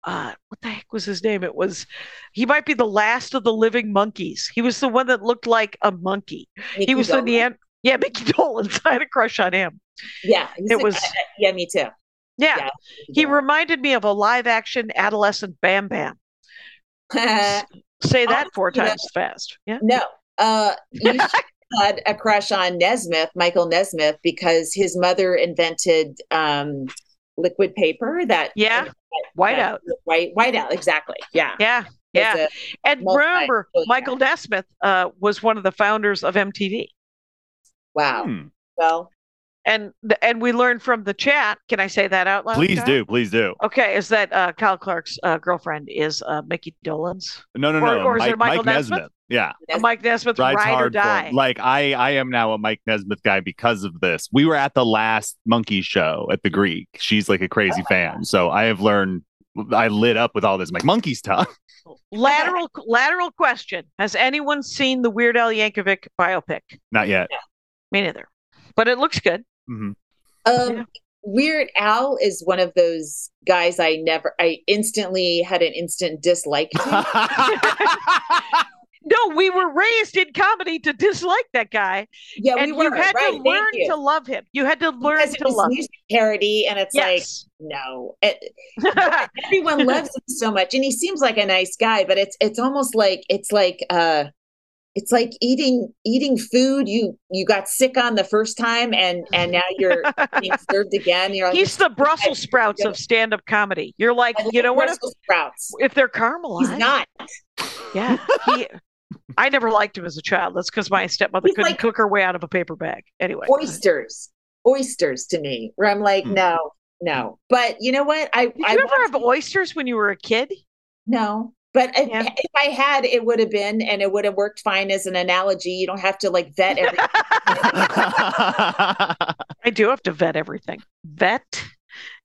Uh, what the heck was his name? It was, he might be the last of the living monkeys. He was the one that looked like a monkey. Mickey he was Dolenz. in the end. Yeah, Mickey Dolenz. I had a crush on him. Yeah. It a, was. Uh, yeah, me too. Yeah. yeah he Dolenz. reminded me of a live action adolescent Bam Bam. Uh, Say that four times know. fast. Yeah. No. Uh, you had a crush on Nesmith, Michael Nesmith, because his mother invented um, liquid paper that. Yeah. Uh, Whiteout, yeah, white, whiteout, exactly. Yeah, yeah, yeah. And multi- remember, Michael Nesmith uh, was one of the founders of M T V. Wow. Hmm. Well, and and we learned from the chat. Can I say that out loud? Please do, please do. Okay, is that uh, Kyle Clark's uh, girlfriend is uh, Mickey Dolenz? No, no, no. Or, no. or is Mike, it Michael Mike Nesmith? Nesmith? Yeah, Nesmith. Mike Nesmith. Rides ride or die. For, like I, I am now a Mike Nesmith guy because of this. We were at the last Monkees show at the Greek. She's like a crazy oh fan, God. so I have learned. I lit up with all this like Monkees stuff. Lateral, lateral question: has anyone seen the Weird Al Yankovic biopic? Not yet. Yeah. Me neither, but it looks good. Mm-hmm. Um, yeah. Weird Al is one of those guys I never, I instantly had an instant dislike to. No, we were raised in comedy to dislike that guy. Yeah, and we were, you had right, to learn to love him. You had to learn because to it was love music him. Parody, and it's yes. like no, it, everyone loves him so much, and he seems like a nice guy, but it's it's almost like it's like uh, it's like eating eating food you you got sick on the first time, and and now you're being served again. You're like, he's the Brussels sprouts of stand up comedy. You're like, you know what? Brussels sprouts. If they're caramelized, he's not. Yeah. He, I never liked him as a child. That's because my stepmother he's couldn't like cook her way out of a paper bag. Anyway, oysters, oysters to me, where I'm like, mm. no, no. But you know what? I did you I ever have to... oysters when you were a kid? No, but yeah. if, if I had, it would have been, and it would have worked fine as an analogy. You don't have to like vet everything. I do have to vet everything. Vet.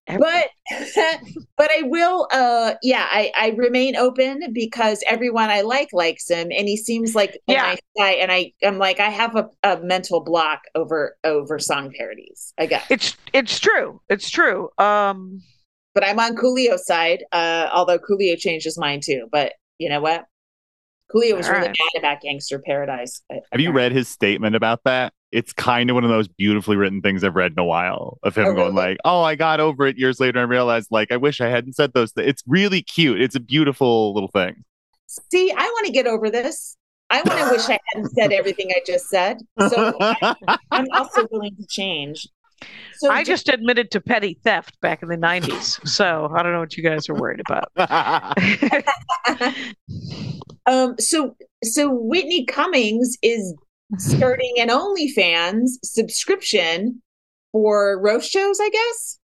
Everything. But but I will, uh, yeah, I, I remain open because everyone I like likes him, and he seems like a yeah. nice guy. And I, I'm like, I have a, a mental block over over song parodies, I guess. It's it's true. It's true. Um, but I'm on Coolio's side, uh, although Coolio changed his mind too. But you know what? Coolio was right. really mad about Gangster Paradise. I, have I you read his statement about that? It's kind of one of those beautifully written things I've read in a while of him oh, going really? like, oh, I got over it years later. And realized like, I wish I hadn't said those things. It's really cute. It's a beautiful little thing. See, I want to get over this. I want to wish I hadn't said everything I just said. So I, I'm also willing to change. So I just, just admitted to petty theft back in the nineties. So I don't know what you guys are worried about. um. So, so Whitney Cummings is starting an OnlyFans subscription for roast shows, I guess.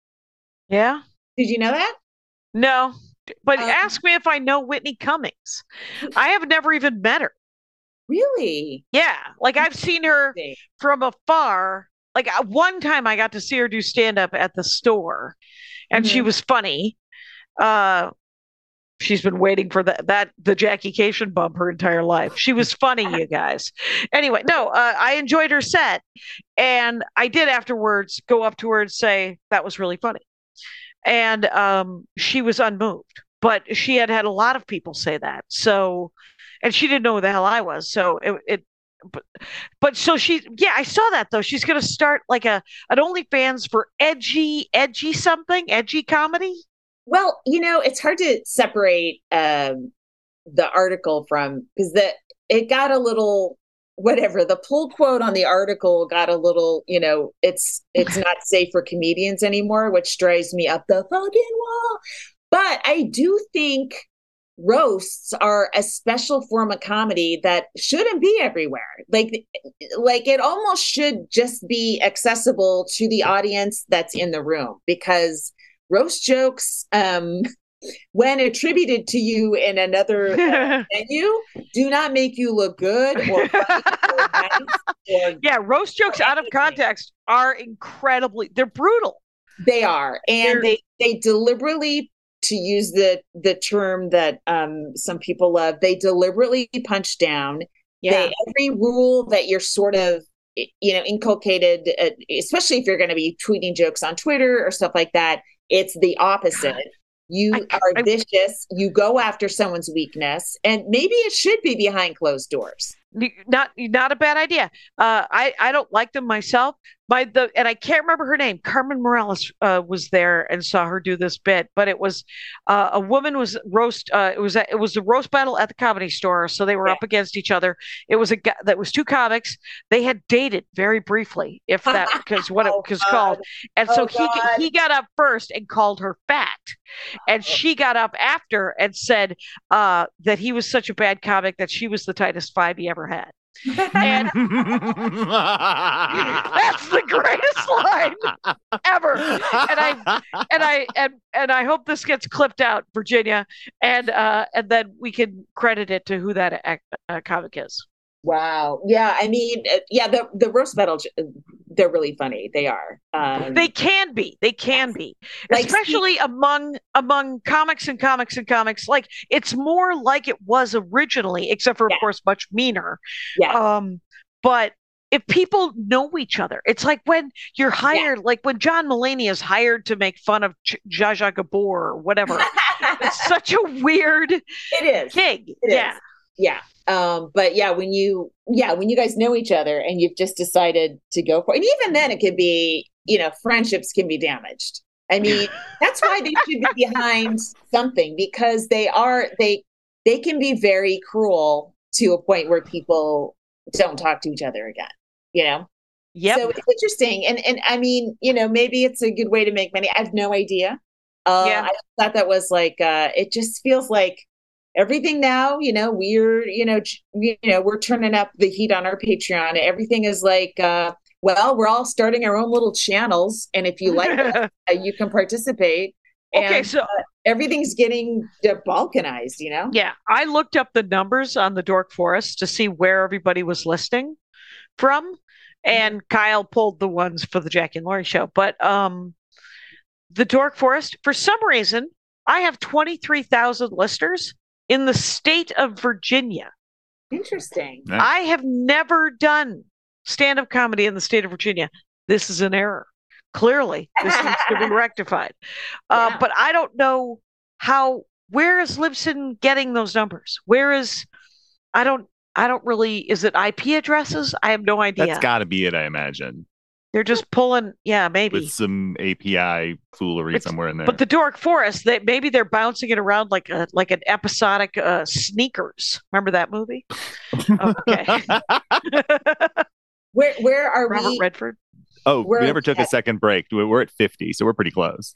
Yeah. Did you know that? No, but um, ask me if I know Whitney Cummings. I have never even met her. Really? Yeah. Like I've seen her from afar. Like one time I got to see her do stand up at the store, and mm-hmm. she was funny. Uh, She's been waiting for that, that the Jackie Kashian bump her entire life. She was funny, you guys. Anyway, no, uh, I enjoyed her set. And I did afterwards go up to her and say, that was really funny. And um, she was unmoved. But she had had a lot of people say that. So, and she didn't know who the hell I was. So it, it but, but so she, yeah, I saw that though. She's going to start like a an OnlyFans for edgy, edgy something, edgy comedy. Well, you know, it's hard to separate um, the article from, because the it got a little, whatever, the pull quote on the article got a little, you know, it's it's not safe for comedians anymore, which drives me up the fucking wall. But I do think roasts are a special form of comedy that shouldn't be everywhere. Like, like it almost should just be accessible to the audience that's in the room, because roast jokes, um, when attributed to you in another uh, venue, do not make you look good. Or, or nice or, yeah, roast jokes out of context are incredibly, they're brutal. They are. And they're, they they deliberately, to use the, the term that um, some people love, they deliberately punch down. Yeah. They, every rule that you're sort of, you know, inculcated, uh, especially if you're going to be tweeting jokes on Twitter or stuff like that, it's the opposite. You I, are I, vicious. You go after someone's weakness, and maybe it should be behind closed doors. Not, not a bad idea. Uh, I, I don't like them myself. By the and I can't remember her name. Carmen Morales uh, was there and saw her do this bit, but it was uh, a woman was roast. Uh, it was it was the roast battle at the Comedy Store, so they were yeah. up against each other. It was a that was two comics. They had dated very briefly, if that because what oh, it was God. called. And oh, so he God. he got up first and called her fat, and oh. she got up after and said uh, that he was such a bad comic that she was the tightest five he ever had. And that's the greatest line ever. And I and I and, and I hope this gets clipped out, Virginia, and uh, and then we can credit it to who that uh, comic is. Wow. Yeah. I mean, yeah. The the roast battle, they're really funny. They are. Um, they can be. They can be, like, especially among among comics and comics and comics. Like it's more like it was originally, except for of yeah. course much meaner. Yeah. Um. But if people know each other, it's like when you're hired, yeah. like when John Mulaney is hired to make fun of Ch- Zsa Zsa Gabor or whatever. It's such a weird it is. gig. It yeah. Is. Yeah. Um, but yeah, when you, yeah, when you guys know each other and you've just decided to go for it, and even then it could be, you know, friendships can be damaged. I mean, that's why they should be behind something, because they are, they, they can be very cruel to a point where people don't talk to each other again, you know? Yeah. So it's interesting. And, and I mean, you know, maybe it's a good way to make money. I have no idea. Uh, yeah. I thought that was like, uh, it just feels like, everything now, you know, we're, you know, you know, we're turning up the heat on our Patreon. Everything is like, uh, well, we're all starting our own little channels. And if you like it, uh, you can participate. And, okay, so uh, everything's getting uh, balkanized, you know? Yeah. I looked up the numbers on the Dork Forest to see where everybody was listening from. And mm-hmm. Kyle pulled the ones for the Jackie and Laurie show. But um, the Dork Forest, for some reason, I have twenty-three thousand listeners in the state of Virginia. Interesting. Nice. I have never done stand-up comedy in the state of Virginia. This is an error. Clearly, this needs to be rectified. Uh, yeah. But I don't know how, where is Libsyn getting those numbers? Where is, I don't, I don't really, is it I P addresses? I have no idea. That's got to be it, I imagine. They're just pulling, yeah, maybe. With some A P I foolery it's, somewhere in there. But the Dork Forest, they, maybe they're bouncing it around like a, like an episodic uh, Sneakers. Remember that movie? Okay. where where are Robert we? Robert Redford. Oh, where we never took at? a second break. We're at fifty, so we're pretty close.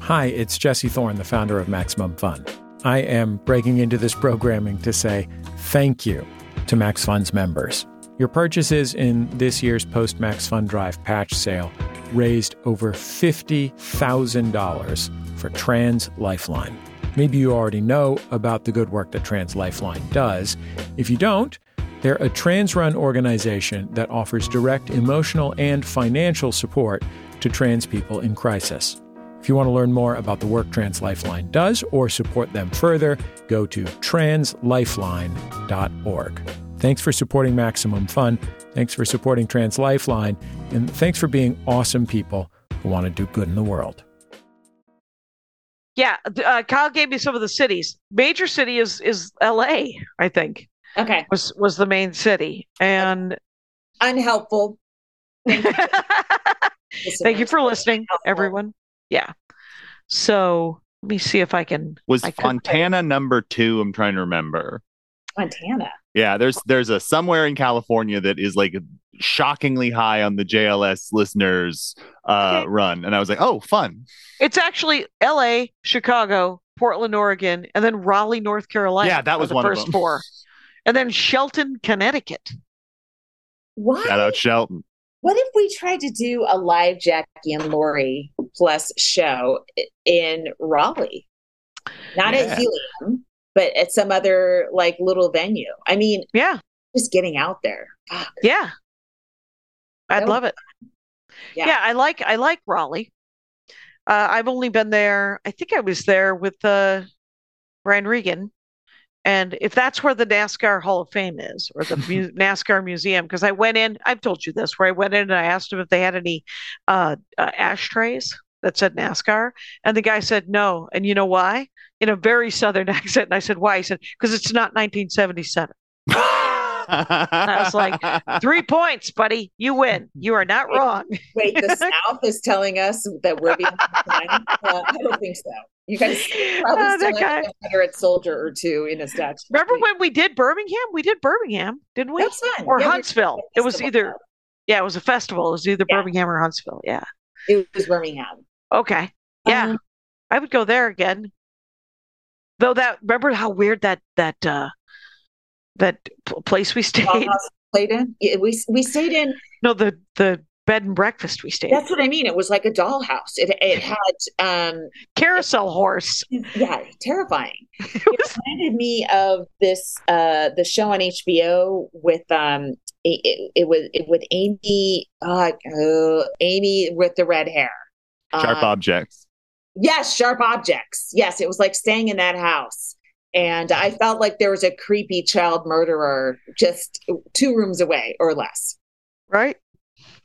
Hi, it's Jesse Thorne, the founder of Maximum Fun. I am breaking into this programming to say thank you to Max Fun's members. Your purchases in this year's Post-Max Fun Drive patch sale raised over fifty thousand dollars for Trans Lifeline. Maybe you already know about the good work that Trans Lifeline does. If you don't, they're a trans-run organization that offers direct emotional and financial support to trans people in crisis. If you want to learn more about the work Trans Lifeline does or support them further, go to trans lifeline dot org. Thanks for supporting Maximum Fun. Thanks for supporting Trans Lifeline. And thanks for being awesome people who want to do good in the world. Yeah. Uh, Kyle gave me some of the cities. Major city is is L A, I think. Okay. Was was the main city. And unhelpful. Thank you, Thank you for listening, everyone. Yeah. So let me see if I can. Was I Fontana could... number two? I'm trying to remember. Montana. Yeah, there's there's a somewhere in California that is like shockingly high on the J L S listeners uh, okay. run. And I was like, oh, fun. It's actually L A, Chicago, Portland, Oregon, and then Raleigh, North Carolina. Yeah, that was the one first of them. Four. And then Shelton, Connecticut. What? Shout out Shelton. What if we tried to do a live Jackie and Laurie plus show in Raleigh? Not yeah. at Helium. But at some other like little venue. I mean, yeah, just getting out there. Fuck. Yeah, I'd love it. Yeah. yeah, I like I like Raleigh. Uh, I've only been there. I think I was there with uh, Brian Regan, and if that's where the NASCAR Hall of Fame is, or the mu- NASCAR Museum, because I went in. I've told you this, where I went in and I asked them if they had any uh, uh, ashtrays that said NASCAR, and the guy said no. And you know why? In a very Southern accent. And I said, why? He said, because it's not nineteen seventy-seven. I was like, three points, buddy. You win. You are not wrong. Wait, the South is telling us that we're being uh, I don't think so. You guys probably uh, still have a Confederate soldier or two in a statue. Remember when we did Birmingham? We did Birmingham, didn't we? That's fun. Or yeah, Huntsville. It was either, yeah, it was a festival. It was either yeah. Birmingham or Huntsville. Yeah. It was Birmingham. Okay. Yeah. Um, I would go there again. Though that, remember how weird that that uh, that p- place we stayed? Uh, played in? Yeah, we we stayed in. No, the the bed and breakfast we stayed. That's in. What I mean. It was like a dollhouse. It it had um, carousel it, horse. Yeah, terrifying. It, it reminded me of this uh, the show on H B O with um it, it, it was it, with Amy uh, uh Amy with the red hair. Sharp um, objects. Yes, Sharp Objects. Yes, it was like staying in that house. And I felt like there was a creepy child murderer just two rooms away or less. Right.